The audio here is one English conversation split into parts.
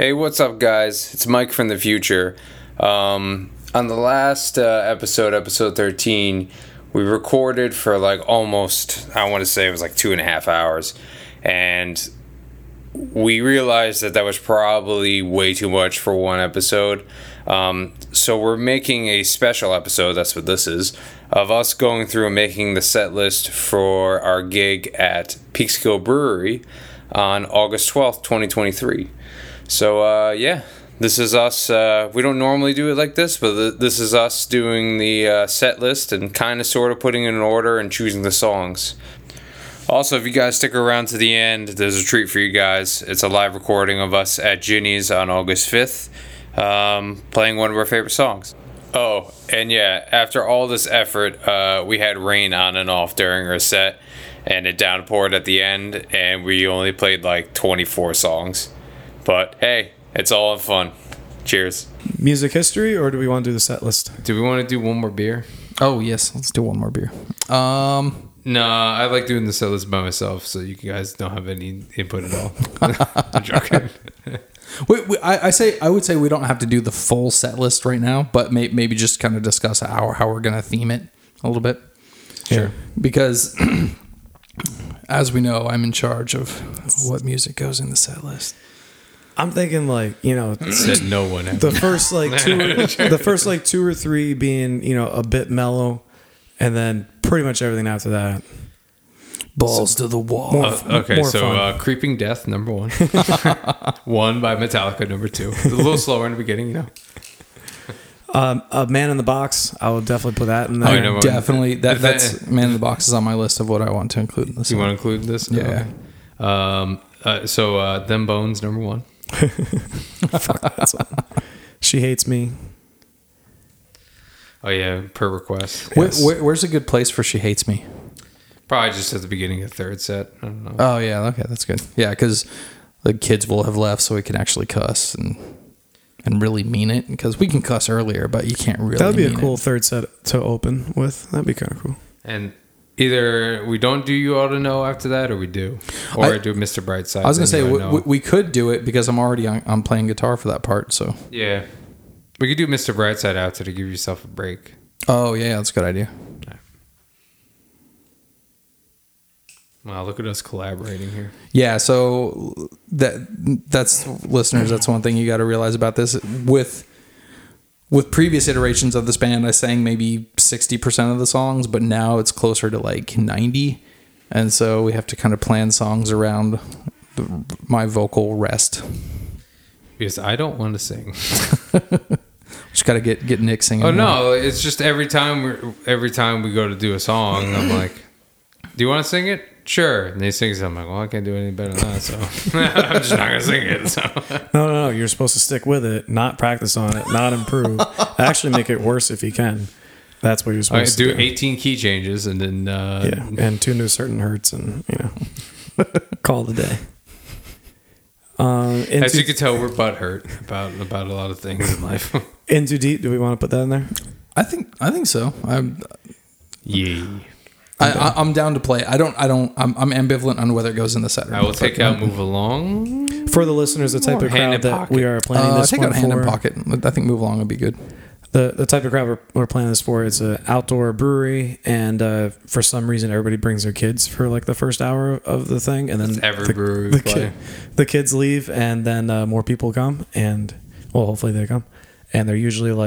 Hey, what's up, guys? It's Mike from the future. On the last episode 13, we recorded for I want to say it was 2.5 hours. And we realized that was probably way too much for one episode. So we're making a special episode, that's what this is, of us going through and making the set list for our gig at Peekskill Brewery on August 12th, 2023. So, this is us. We don't normally do it like this, but this is us doing the set list and kind of sort of putting it in order and choosing the songs. Also, if you guys stick around to the end, there's a treat for you guys. It's a live recording of us at Ginny's on August 5th, playing one of our favorite songs. Oh, and yeah, after all this effort, we had rain on and off during our set, and it downpoured at the end, and we only played 24 songs. But hey, it's all in fun. Cheers. Music history, or do we want to do the set list? Do we want to do one more beer? Oh, yes. Let's do one more beer. No, I like doing the set list by myself, so you guys don't have any input at all. I'm joking. I would say we don't have to do the full set list right now, but maybe just kind of discuss how we're going to theme it a little bit. Sure. Yeah. Because as we know, I'm in charge of what music goes in the set list. I'm thinking said no one ever. the first two or three being a bit mellow, and then pretty much everything after that. Balls to the wall. Creeping Death number 1, One by Metallica number 2. A little slower in the beginning, A Man in the Box. I will definitely put that in there. Definitely. That's Man in the Box is on my list of what I want to include in this. You want to include this? Yeah. Okay. Them Bones number 1. Fuck that song. She Hates Me. Oh yeah, per request. Yes. Where's a good place for She Hates Me? Probably just at the beginning of the third set. I don't know. Oh yeah, okay, that's good. Yeah, because the kids will have left, so we can actually cuss and really mean it. Because we can cuss earlier, but you can't really. That'd be a cool third set to open with. That'd be kind of cool. And either we don't do You Ought to Know after that, or we do, or I do Mr. Brightside. I was gonna say we could do it because I'm already on playing guitar for that part. So yeah. We could do Mr. Brightside after to give yourself a break. Oh, yeah, that's a good idea. Right. Wow, look at us collaborating here. Yeah, so that's listeners, that's one thing you got to realize about this. With previous iterations of this band, I sang maybe 60% of the songs, but now it's closer to 90. And so we have to kind of plan songs around my vocal rest. Because I don't want to sing. Just gotta get Nick singing. Oh no! It's just every time we go to do a song, I'm like, "Do you want to sing it?" Sure. And they sing it. I'm like, "Well, I can't do any better than that, so I'm just not gonna sing it." So no, you're supposed to stick with it, not practice on it, not improve. Actually, make it worse if you can. That's what you're supposed to do. Do 18 key changes and then and tune to certain hertz and call it a day. As you can tell, we're butthurt about a lot of things in life. Into Deep, do we want to put that in there? I think so. I'm down to play. I'm ambivalent on whether it goes in the set. I will take out Move Along. For the listeners, the type of crowd that we are planning this for. Take out Hand in Pocket. I think Move Along would be good. The type of crowd we're planning this for, it's an outdoor brewery, and for some reason everybody brings their kids for the first hour of the thing, and then the kids leave, and then more people come, and hopefully they come, and they're usually 40. Oh,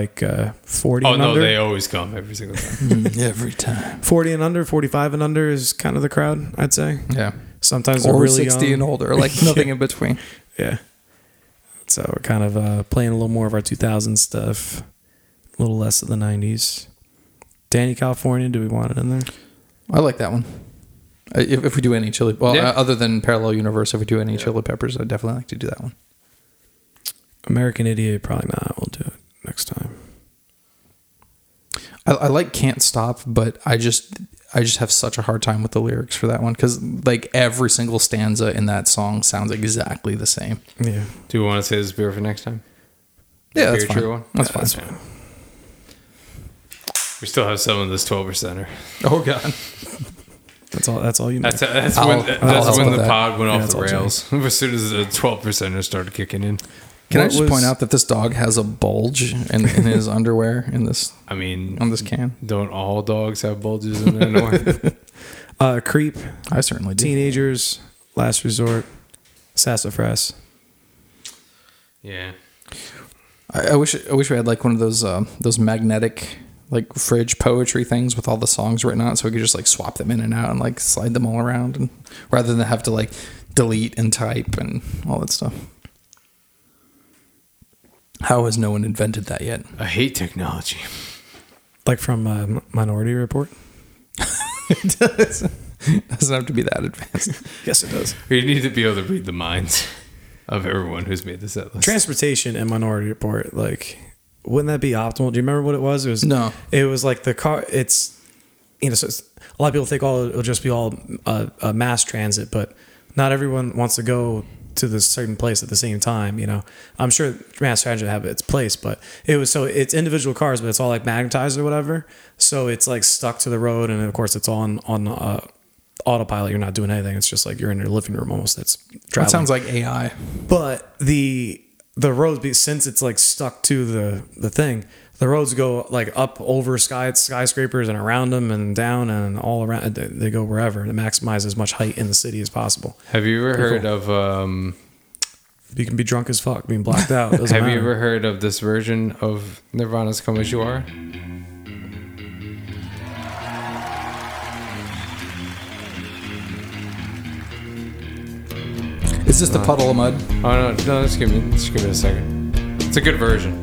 and no, under. They always come every single time. Every time. 40 and under, 45 and under is kind of the crowd, I'd say. Yeah. Sometimes they're really 60 young. And older, nothing in between. Yeah. So we're kind of playing a little more of our 2000 stuff. A little less of the 90s. Danny California, do we want it in there? I like that one. If we do any chili... Well, yeah. Other than Parallel Universe, if we do any Chili Peppers, I'd definitely like to do that one. American Idiot, probably not. We'll do it next time. I like Can't Stop, but I just have such a hard time with the lyrics for that one because every single stanza in that song sounds exactly the same. Yeah. Do we want to say this beer for next time? Yeah, that's fine. One? That's fine. We still have some of this 12%er. Oh god, that's all you. That's when the pod went off the rails. As soon as the 12%er started kicking in. Can I just point out that this dog has a bulge in his underwear in this? I mean, on this can, don't all dogs have bulges in their underwear? Creep. I certainly do. Teenagers, Last Resort, Sassafras. Yeah. I wish we had like one of those magnetic like fridge poetry things with all the songs written on it, so we could just like swap them in and out and like slide them all around, and rather than have to like delete and type and all that stuff. How has no one invented that yet? I hate technology. Like from Minority Report? It doesn't have to be that advanced. Yes, it does. You need to be able to read the minds of everyone who's made the set list. Transportation and Minority Report, like, wouldn't that be optimal? Do you remember what it was? It was no. It was like the car. It's, you know, so it's, a lot of people think, oh, it'll just be all mass transit, but not everyone wants to go to this certain place at the same time, you know. I'm sure mass transit have its place, but it was so it's individual cars, but it's all like magnetized or whatever. So it's like stuck to the road, and of course it's on autopilot. You're not doing anything. It's just like you're in your living room almost. That's traveling. That sounds like AI. But the roads, since it's like stuck to the thing, the roads go like up over skyscrapers and around them and down and all around. They go wherever to maximize as much height in the city as possible. Have you ever heard of... you can be drunk as fuck, being blacked out. Have matter. You ever heard of this version of Nirvana's Come As You Are? Is this the puddle of mud? Oh, no, just give me a second. It's a good version.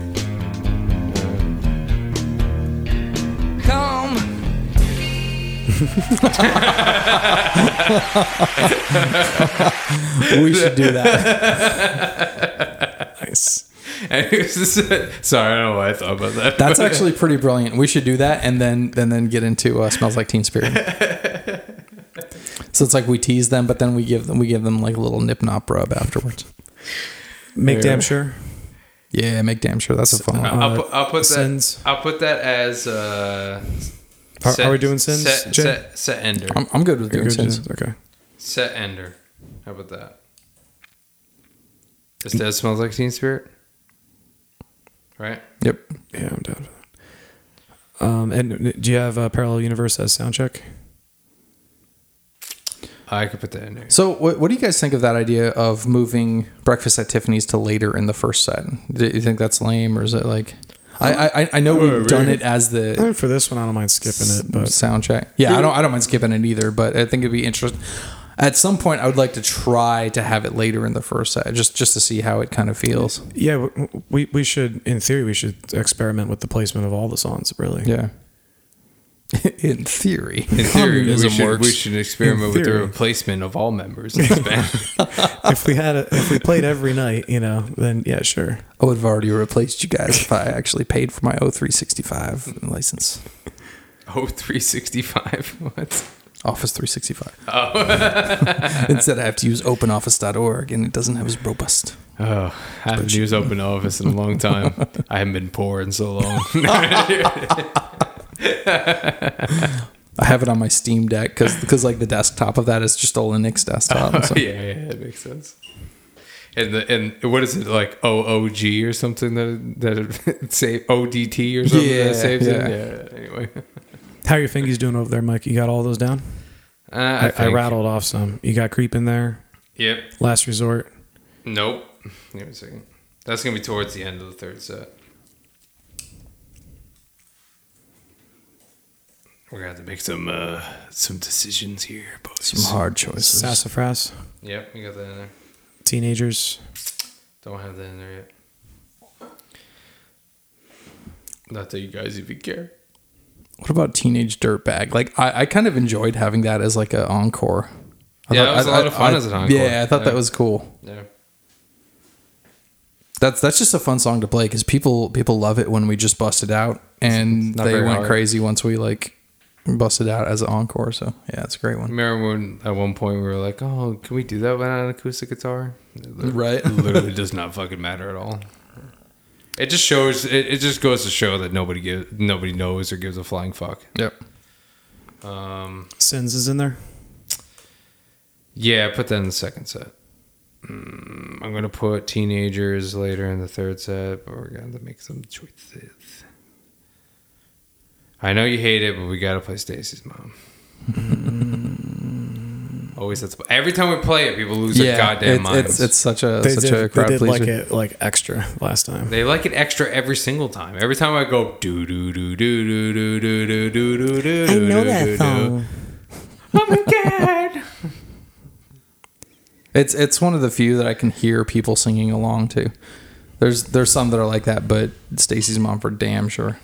We should do that. Nice. Sorry, I don't know why I thought about that. That's actually pretty brilliant. We should do that and then get into Smells Like Teen Spirit. So it's like we tease them, but then we give them like a little nip nop rub afterwards. Make there. Damn sure. Yeah, make damn sure. That's a fun one. I'll put that as. Are we doing Sins? Set Ender. I'm good with doing Sins. Okay. Set Ender. How about that? Does that Smells Like Teen Spirit? Right? Yep. Yeah, I'm down for that. And do you have a Parallel Universe as soundcheck? I could put that in there. So what do you guys think of that idea of moving Breakfast at Tiffany's to later in the first set? Do you think that's lame, or is it like... I know we've done it as the for this one. I don't mind skipping it, but soundtrack. Yeah, I don't mind skipping it either. But I think it'd be interesting. At some point, I would like to try to have it later in the first set, just to see how it kind of feels. Yeah, we should. In theory, we should experiment with the placement of all the songs. Really. Yeah. In theory, we should experiment with the replacement of all members in this band. If we played every night, you know, then yeah, sure. I would have already replaced you guys if I actually paid for my O365 license. O365? What? Office 365. Oh. Instead, I have to use openoffice.org, and it doesn't have as robust. Oh, I haven't used OpenOffice in a long time. I haven't been poor in so long. I have it on my Steam Deck because like the desktop of that is just a Linux desktop. Oh, so. Yeah, that makes sense. And what is it, like OOG or something that save ODT or something that saves it? Yeah. Anyway, how are your fingies doing over there, Mike? You got all those down? I rattled off some. You got Creep in there. Yep. Last Resort. Nope. Give me a second. That's gonna be towards the end of the third set. We're going to have to make some decisions here, boys. Some hard choices. Sassafras. Yep, we got that in there. Teenagers. Don't have that in there yet. Not that you guys even care. What about Teenage Dirtbag? Like, I kind of enjoyed having that as like an encore. That was a lot of fun as an encore. Yeah, I thought that was cool. Yeah. That's just a fun song to play because people love it when we just bust it out, and they went crazy once we like busted out as an encore. So yeah, it's a great one. Remember when at one point we were like, "Oh, can we do that on an acoustic guitar?" Right? It literally does not fucking matter at all. It just shows. It just goes to show that nobody knows or gives a flying fuck. Yep. Sins is in there. Yeah, put that in the second set. I'm going to put teenagers later in the third set, but we're going to make some choices. I know you hate it, but we got to play Stacy's Mom. Always, that's every time we play it, people lose their goddamn minds. It's such a crowd pleaser. They did like it like extra last time. They like it extra every single time. Every time I go do do do do do do do do do. I know that song. Oh my god. It's one of the few that I can hear people singing along to. There's some that are like that, but Stacy's Mom for damn sure.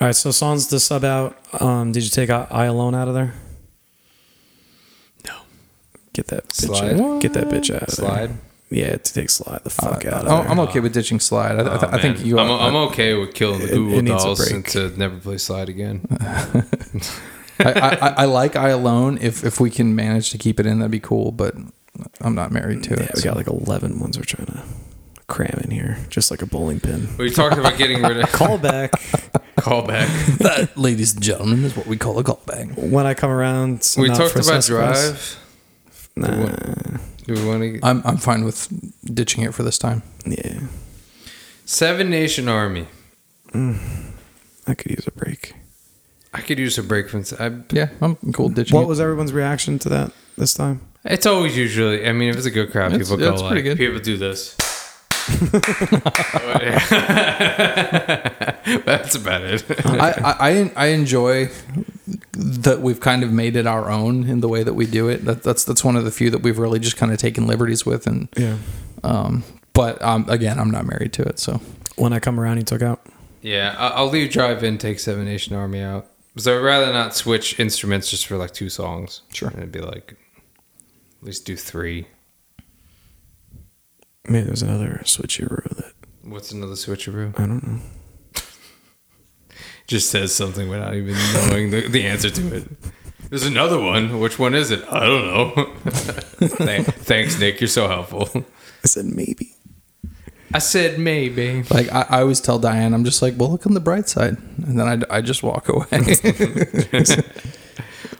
All right, so songs to sub out. Did you take "I Alone" out of there? No. Get that bitch Slide. Out. Get that bitch out. Of Slide. There. Yeah, to take "Slide" the fuck out. Of I'm there. Okay with ditching "Slide." I think you. I'm okay with killing the Google Dolls and to never play "Slide" again. I like "I Alone." If we can manage to keep it in, that'd be cool. But I'm not married to it. We got like 11 ones we're trying to cram in here, just like a bowling pin. We talked about getting rid of callback. That, ladies and gentlemen, is what we call a callback. When I come around, we talked about Drive. Nah, do we want to? I'm fine with ditching it for this time. Yeah, Seven Nation Army. I could use a break. from. I'm cool ditching. What was everyone's reaction to that this time? It's always usually, I mean, if it's a good crowd, people go like, people do this. That's about it. I enjoy that we've kind of made it our own in the way that we do it. That's one of the few that we've really just kind of taken liberties with. And yeah, but again, I'm not married to it. So when I come around, you took out. Yeah, I'll leave Drive in, take Seven Nation Army out. So I'd rather not switch instruments just for like two songs. Sure, and it'd be like. At least do three. Man, there's another switcheroo that. What's another switcheroo? I don't know. Just says something without even knowing the answer to it. There's another one. Which one is it? I don't know. Thanks, Nick. You're so helpful. I said maybe. Like I always tell Diane, I'm just like, well, look on the bright side, and then I just walk away.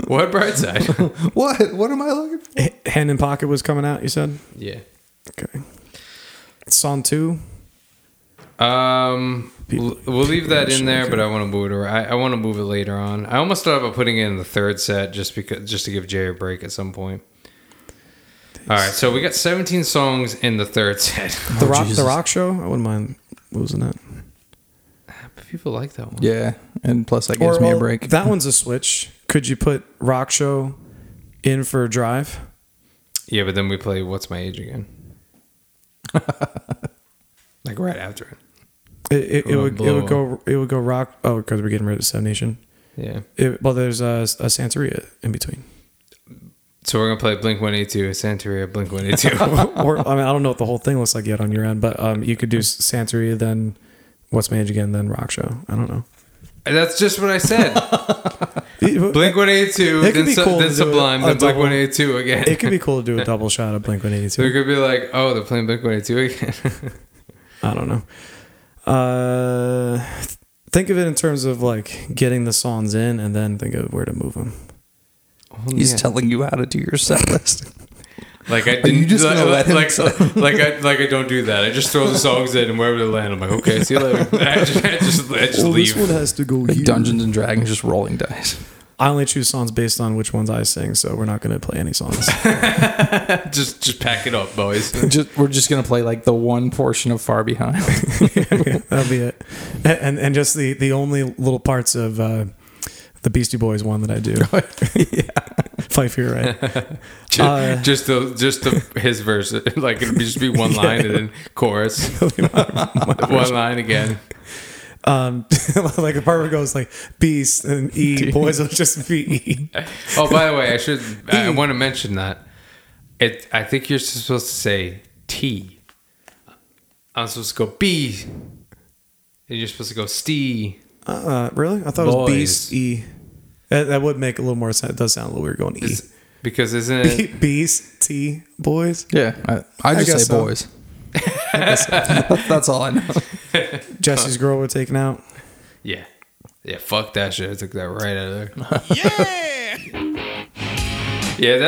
What bright side? What am I looking for? Hand in Pocket was coming out, you said? Yeah. Okay. Song 2? We'll leave that in there, but I want to move it around. I want to move it later on. I almost thought about putting it in the third set just to give Jay a break at some point. All right, so we got 17 songs in the third set. The Rock Show? I wouldn't mind losing that. But people like that one. Yeah, and plus that gives me a break. That one's a switch. Could you put Rock Show in for Drive? Yeah, but then we play What's My Age Again. Like right after it. It would go Rock. Oh, because we're getting rid of Seven Nation. Yeah. Well, there's a Santeria in between. So we're gonna play Blink-182, Santeria, Blink-182. Or I mean, I don't know what the whole thing looks like yet on your end, but you could do Santeria, then What's My Age Again, then Rock Show. I don't know. That's just what I said. Blink-182, then Sublime, then Blink-182 again. It could be cool to do a double shot of Blink-182. It could be like, oh, they're playing Blink-182 again. I don't know. Think of it in terms of like getting the songs in and then think of where to move them. He's telling you how to do your set list. Like I didn't just I don't do that. I just throw the songs in and wherever they land, I'm like, okay, see you later. I just leave. This one has to go here. Dungeons and Dragons, just rolling dice. I only choose songs based on which ones I sing, so we're not going to play any songs. just pack it up, boys. We're just going to play like the one portion of Far Behind. That'll be it, and just the only little parts of the Beastie Boys one that I do. Yeah. Five here, right? just the his verse, like it'll just be one line and then chorus, one line again. Like the part where it goes like Beast and E Boys, it'll just be E. Oh, by the way, I want to mention that it. I think you're supposed to say T. I'm supposed to go B. And you're supposed to go Stee. Really? I thought it was Beast E. That would make a little more sense. It does sound a little weird going E. Because isn't it... Beastie Boys? Yeah. I just say so. Boys. That's all I know. Jesse's Girl we're taking out. Yeah. Yeah, fuck that shit. I took that right out of there. Yeah! Yeah,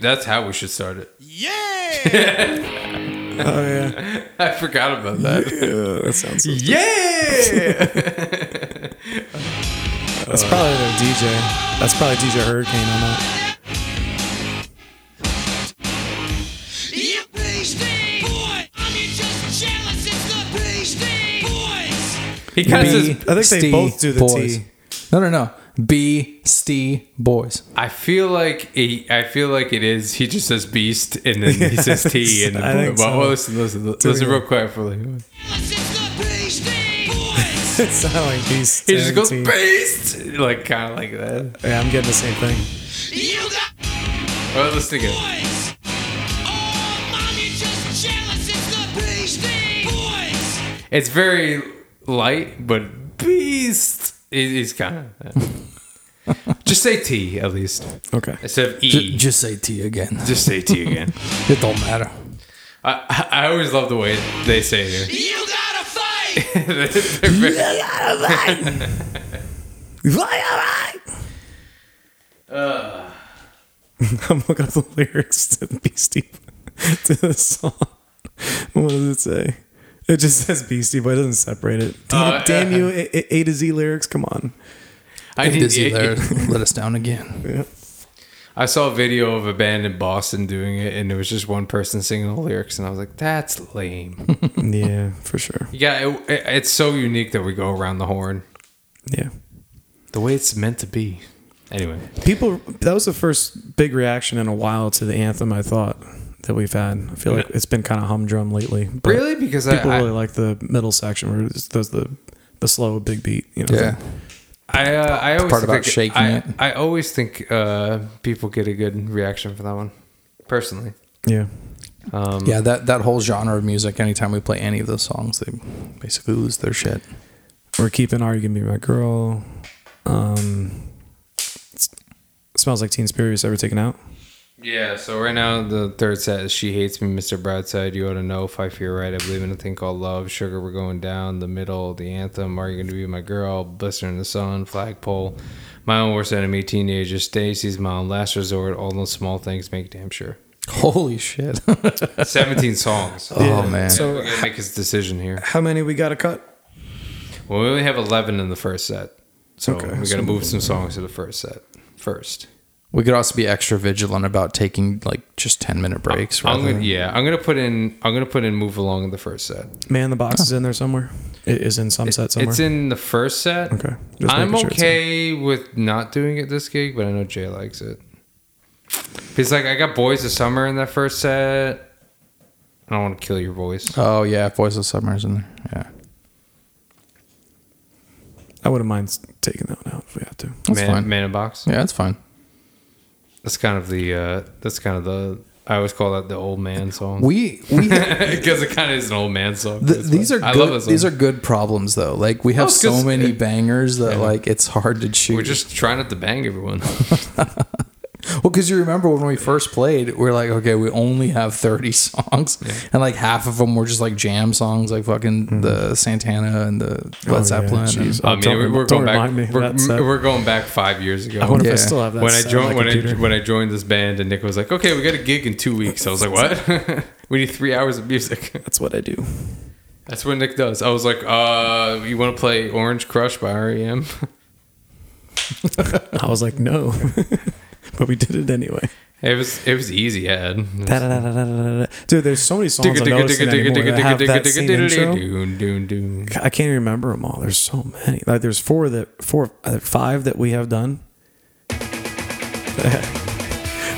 that's how we should start it. Yeah! yeah. I forgot about that. Yeah, that sounds so That's probably their DJ. That's probably DJ Hurricane on that. He kind of says, I think they both do the boys. T. No. Beastie Boys. I feel like it is. He just says beast and then he says T. And then listen real quick for like. It sounded like beast. He just goes beast, like kind of like that. Yeah, I'm getting the same thing. Well, let's do it. It's very light, but beast is kind of... Just say T, at least. Okay. Instead of E. Just say T again. It don't matter. I always love the way they say it here. You gotta fight! I'm looking at the lyrics to Beastie to this song. What does it say? It just says Beastie, but it doesn't separate it. Damn you, A to Z lyrics. Come on. Let us down again. Yeah. I saw a video of a band in Boston doing it, and it was just one person singing the lyrics, and I was like, that's lame. Yeah, for sure. Yeah, it's so unique that we go around the horn. Yeah. The way it's meant to be. Anyway. That was the first big reaction in a while to the anthem, I thought. That we've had. I feel like it's been kind of humdrum lately. Really? Because people really like the middle section where it does the slow big beat. You know, yeah. I always part about shaking it. I always think people get a good reaction for that one, personally. Yeah. Yeah. That whole genre of music. Anytime we play any of those songs, they basically lose their shit. We're keeping "Are You Gonna Be My Girl." Smells Like Teen Spirit. Ever taken out? Yeah, so right now the third set is She Hates Me, Mr. Broadside, You Ought to Know, If I Feel Right, I Believe in a Thing Called Love, Sugar We're Going Down, The Middle, The Anthem, Are You Gonna Be My Girl, Blister in the Sun, Flagpole, My Own Worst Enemy, Teenager, Stacy's Mom, Last Resort, All Those Small Things Make Damn Sure. Holy shit. 17 songs. Yeah. Oh, man. So we gotta make his decision here. How many we gotta cut? Well, we only have 11 in the first set. So okay, we gotta move some songs to the first set first. We could also be extra vigilant about taking like just 10-minute breaks. I'm gonna put in Move Along in the first set. Man, the box is in there somewhere. It is in some set somewhere. It's in the first set. Okay. I'm okay with not doing it this gig, but I know Jay likes it. He's like, I got Boys of Summer in that first set. I don't want to kill your voice. Oh yeah, Boys of Summer is in there. Yeah. I wouldn't mind taking that one out if we have to. That's fine. Man in box. Yeah, that's fine. That's kind of the. I always call that the old man song. We because it kind of is an old man song. These are good problems though. Like we have so many bangers that like it's hard to choose. We're just trying not to bang everyone. Well, because you remember when we first played, we're like, okay, we only have 30 songs, and like half of them were just like jam songs, like fucking the Santana and the Led Zeppelin. Yeah, we're going back 5 years ago. I wonder if I still have that. When I joined this band, and Nick was like, okay, we got a gig in 2 weeks. I was like, what? We need 3 hours of music. That's what I do. That's what Nick does. I was like, you want to play Orange Crush by R.E.M.? I was like, no. But we did it anyway. It was easy, Ed. Dude, there's so many songs I'm noticing anymore that have that same intro. I can't even remember them all. There's so many. Like there's five that we have done.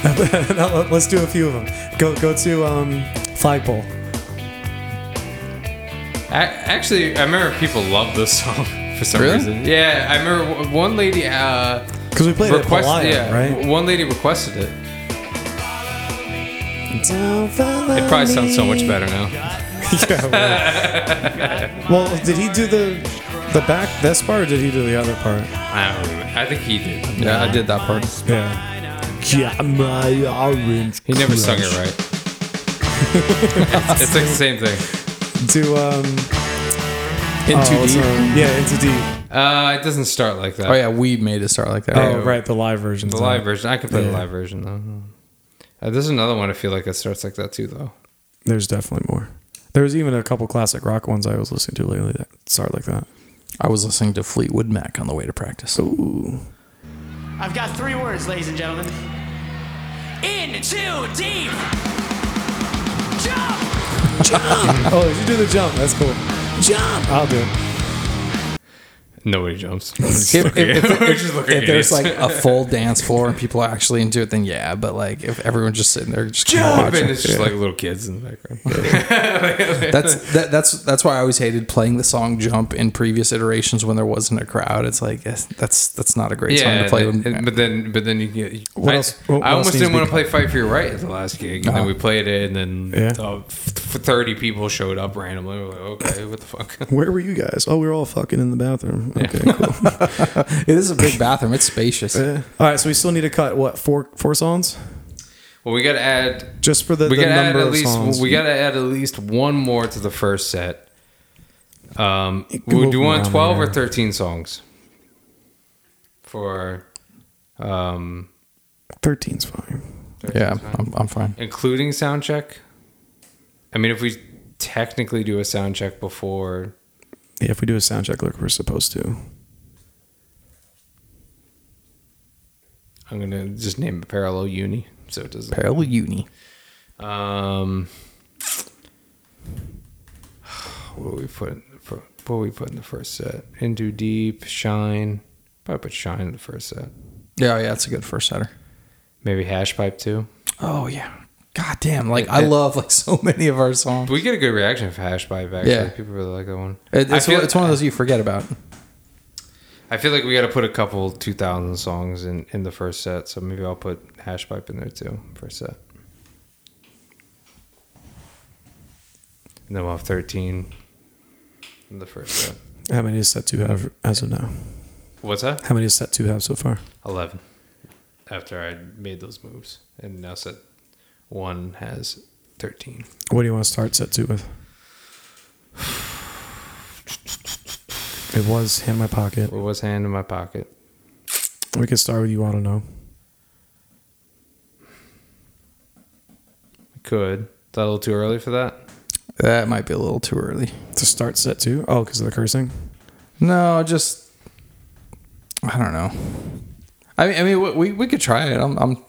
No, let's do a few of them. Go to Flagpole. Actually, I remember people love this song for some reason. Yeah, I remember one lady. Because we played it, right? One lady requested it. It probably sounds so much better now. Yeah, right. Well, did he do the back this part, or did he do the other part? I don't remember. I think he did. Yeah, I did that part. Yeah, my orange. He never sung it right. It's like the same thing. Do Into Deep. Yeah, Into Deep. It doesn't start like that. Oh yeah, we made it start like that. Oh right, the live version. I could play the live version though. There's another one I feel like it starts like that too though. There's definitely more. There's even a couple classic rock ones I was listening to lately that start like that. I was listening to Fleetwood Mac on the way to practice. Ooh. I've got three words, ladies and gentlemen. In too deep. Jump. Jump. Oh, if you do the jump, that's cool. Jump. I'll do it. Nobody jumps. If there's like a full dance floor and people are actually into it, then yeah. But like if everyone's just sitting there just jump, and it's just like little kids in the background. Yeah. That's why I always hated playing the song "Jump" in previous iterations when there wasn't a crowd. It's like that's not a great song to play. But then you get what else? I almost didn't want to play "Fight for Your Right" at the last gig, and then we played it, and then 30 people showed up randomly. We're like, okay, what the fuck? Where were you guys? Oh, we were all fucking in the bathroom. Okay, cool. It is a big bathroom. It's spacious. All right, so we still need to cut what four songs? Well, we got to add just for the number of songs. We got to add at least one more to the first set. We'll do 12 or 13 songs. For 13's fine. Fine. I'm fine. Including sound check. I mean, if we technically do a sound check before... Yeah, if we do a sound check like we're supposed to. I'm going to just name it Parallel Uni. So it doesn't... Parallel Uni. What we put in the first set? Into Deep, Shine. Probably put Shine in the first set. Yeah, that's a good first setter. Maybe Hash Pipe too. Oh, yeah. God damn, I love so many of our songs. We get a good reaction for Hash Pipe, actually. Yeah. People really like that one. It's one of those you forget about. I feel like we got to put a couple 2000 songs in the first set, so maybe I'll put Hash Pipe in there too, first set. And then we'll have 13 in the first set. How many does set 2 have as of now? What's that? How many does set 2 have so far? 11. After I made those moves. And now set 1 has 13. What do you want to start set 2 with? It was Hand in My Pocket. We could start with You Ought to Know. Could. Is that a little too early for that? That might be a little too early. To start set 2? Oh, because of the cursing? No, just... I don't know. I mean, we could try it. I'm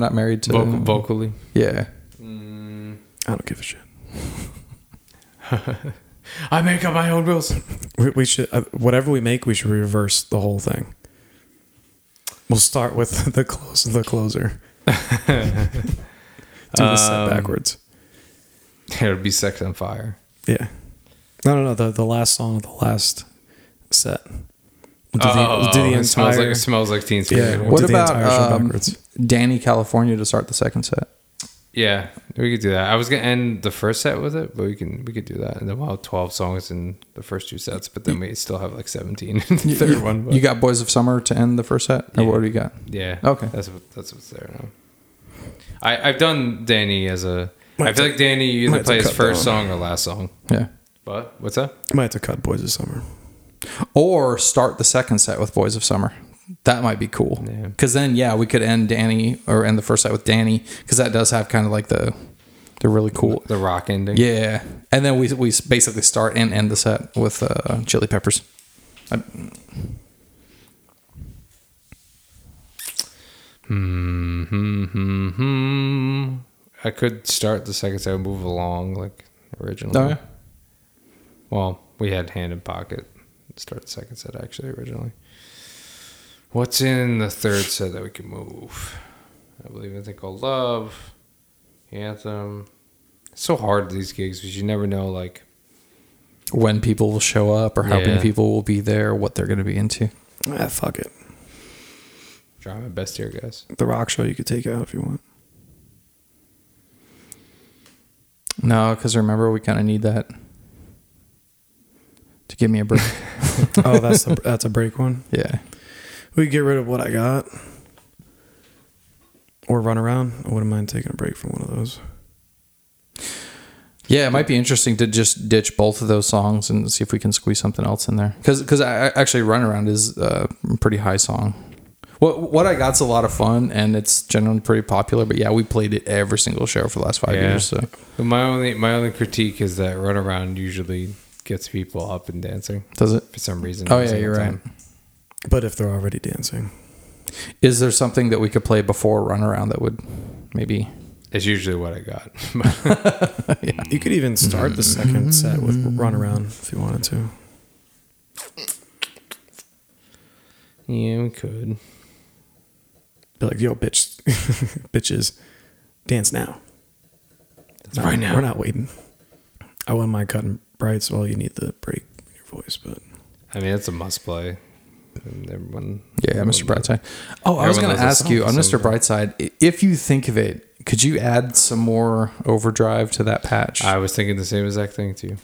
not married to vocally. Yeah. I don't give a shit. I make up my own rules. We should whatever we make, we should reverse the whole thing. We'll start with the closer. Do the set backwards. It would be Sex on Fire. Yeah. No. The last song of the last set. Smells Like Teen Spirit. Yeah. What about Danny California to start the second set? Yeah, we could do that. I was gonna end the first set with it, but we could do that, and then we'll have 12 songs in the first 2 sets, but then we still have like 17 in the third one. But. You got Boys of Summer to end the first set. Yeah. Or what do you got? Yeah, okay, that's what's there now. I've done Danny as a. I feel like Danny either plays first song or last song. Yeah, but what's that? I might have to cut Boys of Summer. Or start the second set with Boys of Summer. That might be cool. Because then, we could end the first set with Danny. Because that does have kind of like the really cool... The rock ending. Yeah. And then we basically start and end the set with Chili Peppers. I could start the second set and move along like originally. Oh, yeah. Well, we had Hand in Pocket. Start the second set actually originally. What's in the third set that we can move? I believe Anything Called Love, Anthem. It's so hard at these gigs because you never know like when people will show up or how many people will be there, what they're going to be into. Fuck it. Try my best here, guys. The rock show you could take out if you want. No, because remember we kind of need that. Give me a break. Oh, that's a break one. Yeah, we get rid of What I Got or Run Around. I wouldn't mind taking a break from one of those. Yeah, it might be interesting to just ditch both of those songs and see if we can squeeze something else in there. Because I actually Run Around is a pretty high song. What I got's a lot of fun, and it's generally pretty popular. But yeah, we played it every single show for the last 5 years. So my only critique is that Runaround usually gets people up and dancing. Does it? For some reason. Oh yeah, you're right. But if they're already dancing, is there something that we could play before Runaround that would maybe? It's usually what I got. Yeah. You could even start the second set with Runaround if you wanted to. Yeah, we could. Be like, yo, bitches, dance now. Right now. We're not waiting. I wouldn't mind cutting brights. Well, you need the break in your voice, but. I mean, it's a must play. Everyone. Yeah, everyone, Mr. Brightside. Oh, I was going to ask you, on Mr. Brightside, if you think of it, could you add some more overdrive to that patch? I was thinking the same exact thing to you.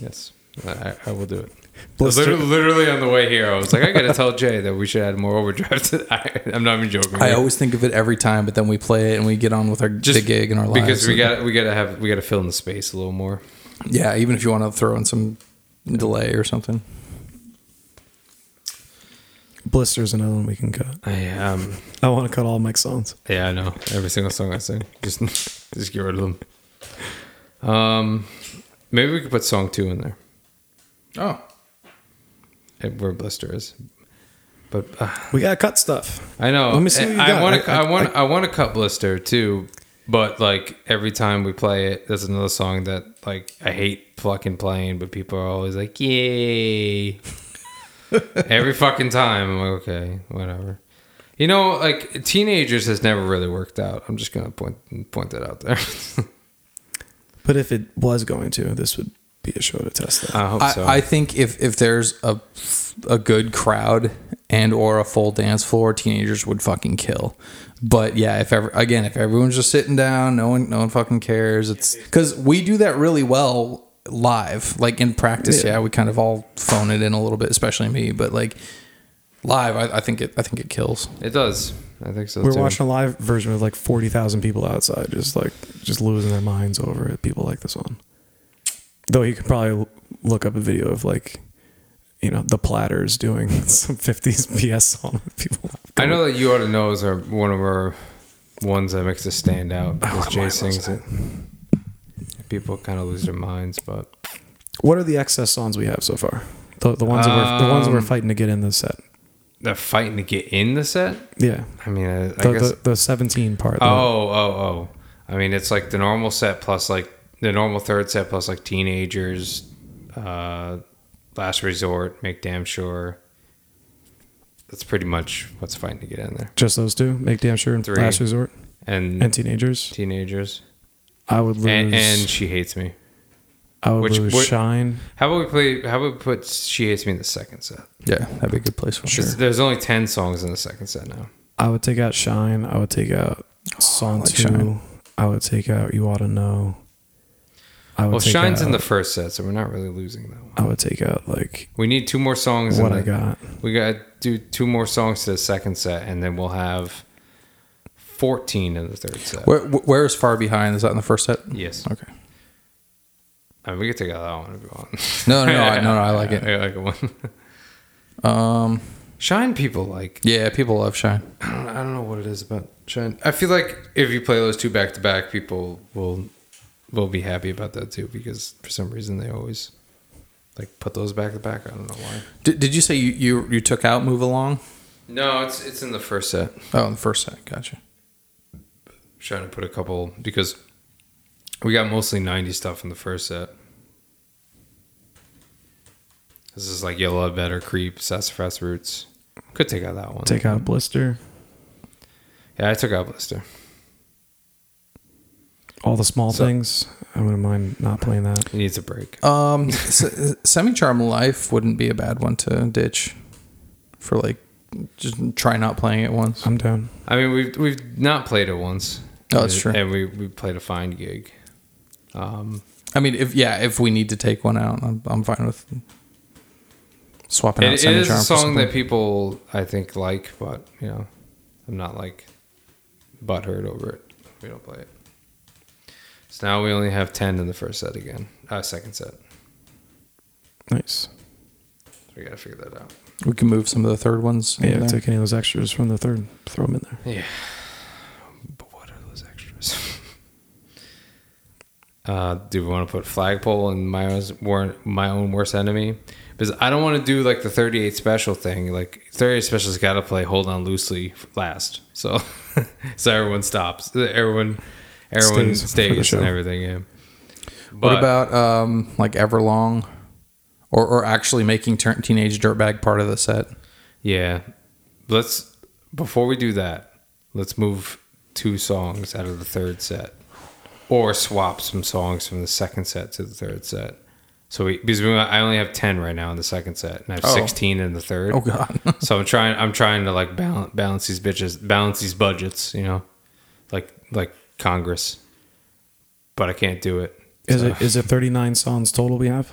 Yes, I will do it. Literally on the way here, I was like, I got to tell Jay that we should add more overdrive to that. I'm not even joking. I always think of it every time, but then we play it and we get on with our gig and our lives. Because we got to fill in the space a little more. Yeah, even if you want to throw in some delay or something. Blister's another one we can cut. I want to cut all Mike's songs. Yeah, I know. Every single song I sing. Just get rid of them. Maybe we could put song 2 in there. Oh. Where Blister is. But we got to cut stuff. I know. Let me see what you got. I want to cut Blister too, but like every time we play it, there's another song that like I hate fucking playing, but people are always like, "Yay." Every fucking time I'm like, okay, whatever. You know, like Teenagers has never really worked out. I'm just gonna point that out there. But if it was going to, this would be a show to test that. I hope so. I think if there's a good crowd and or a full dance floor, Teenagers would fucking kill. But yeah, if everyone's just sitting down, no one fucking cares. It's because we do that really well. Live, like in practice, yeah, we kind of all phone it in a little bit, especially me. But like live, I think it kills. It does. I think so. We're too. Watching a live version with like 40,000 people outside, just losing their minds over it. People like this one, though. You could probably look up a video of like, you know, the Platters doing some 50s BS song with people. I know that You Ought to Know is one of our ones that makes us stand out because Jay sings it. People kind of lose their minds, but what are the excess songs we have so far? The ones that we're fighting to get in the set. They're fighting to get in the set. Yeah, I mean, I guess the 17 part. Oh! I mean, it's like the normal set plus like the normal third set plus like Teenagers, Last Resort, Make Damn Sure. That's pretty much what's fighting to get in there. Just those two, Make Damn Sure and 3, Last Resort, and Teenagers. I would lose, and She Hates Me. I would lose Shine. How about we play? How about we put She Hates Me in the second set? Yeah, that'd be a good place for sure. There's only 10 songs in the second set now. I would take out Shine. I would take out Song 2. Shine. I would take out You Ought to Know. Shine's in the first set, so we're not really losing that one. I would take out like we need 2 more songs. What we got to do 2 more songs to the second set, and then we'll have 14 in the third set. Where is Far Behind? Is that in the first set? Yes. Okay. I mean, we could take out that one if you want. No, I like it. I like it one. Shine people like. Yeah, people love Shine. I don't know what it is about Shine. I feel like if you play those 2 back to back, people will be happy about that too, because for some reason they always like put those back to back. I don't know why. Did you say you took out Move Along? No, it's in the first set. Oh, in the first set. Gotcha. Trying to put a couple, because we got mostly 90s stuff in the first set. This is like Yellow Love Better, Creep, Sassafras Roots. Could take out that one. Take out Blister. Yeah, I took out Blister. All the small things. I wouldn't mind not playing that. It needs a break. Semi-Charm Life wouldn't be a bad one to ditch for like just try not playing it once. I'm down. I mean, we've not played it once. Oh, that's true. And we played a fine gig. I mean, if we need to take one out, I'm fine with swapping out Semi-Charm. It is a song that people, I think, like, but, you know, I'm not, like, butthurt over it. We don't play it. So now we only have 10 in the first set again. Second set. Nice. So we got to figure that out. We can move some of the third ones. Yeah, there. Take any of those extras from the third, throw them in there. Yeah. But what are those extras? Do we want to put Flagpole and my own worst enemy? Because I don't want to do like the 38 special thing. Like 38 special's got to play Hold On Loosely last. So everyone stops. Everyone stays and everything. Yeah. But, what about like Everlong, or actually making Teenage Dirtbag part of the set? Yeah. Let's before we do that, let's move 2 songs out of the third set, or swap some songs from the second set to the third set. So I only have 10 right now in the second set, and I have 16 in the third. Oh God! So I'm trying to like balance these budgets, you know, like Congress. But I can't do it. Is it 39 songs total we have?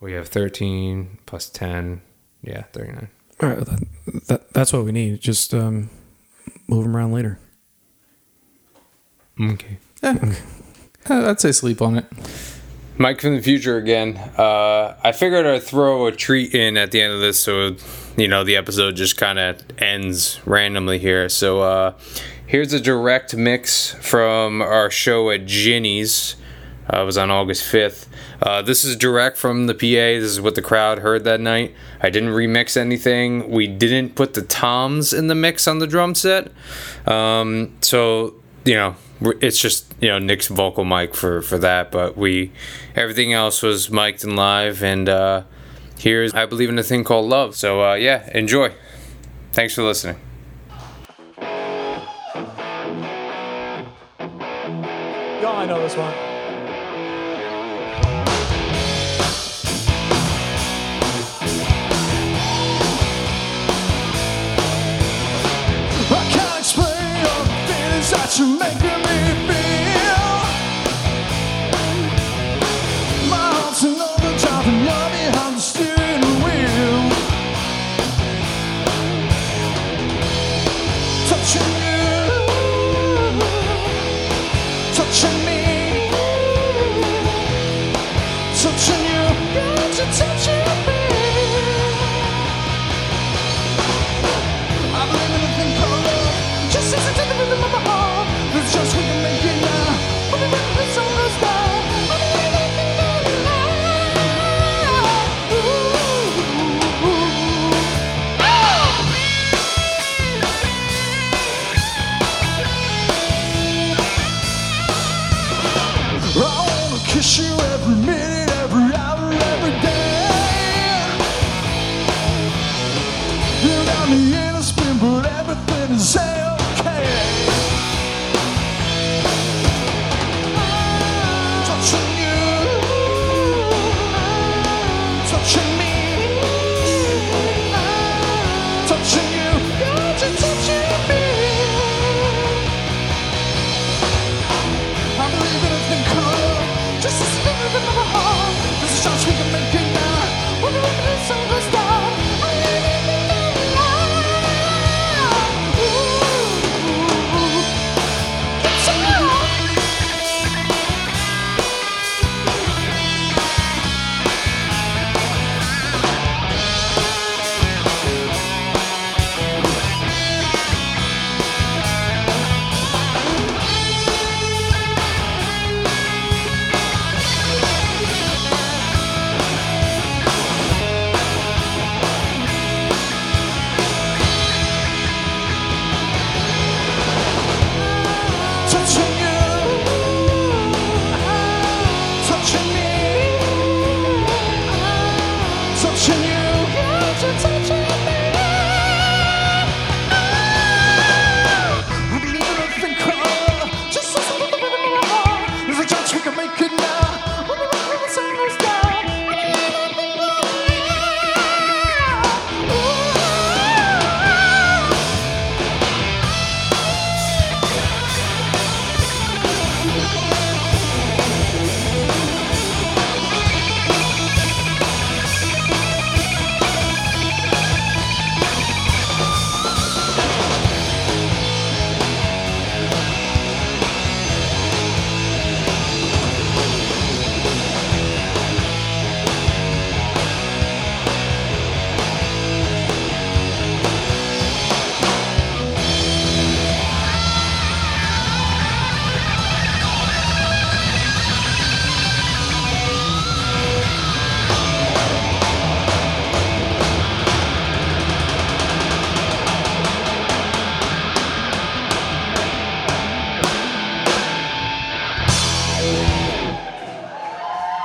We have 13 plus 10, yeah, 39. All right, that's what we need. Just move them around later. Okay. Yeah. I'd say sleep on it. Mike from the future again. I figured I'd throw a treat in at the end of this, so you know the episode just kind of ends randomly here. So here's a direct mix from our show at Ginny's. It was on August 5th. This is direct from the PA. This is what the crowd heard that night. I didn't remix anything. We didn't put the toms in the mix on the drum set. So you know. It's just, you know, Nick's vocal mic for that, but everything else was mic'd and live, and here's I Believe in a Thing Called Love. So, yeah, enjoy. Thanks for listening. Y'all, I know this one. I can't explain all the feelings that you make me.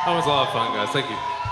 That was a lot of fun, guys. Thank you.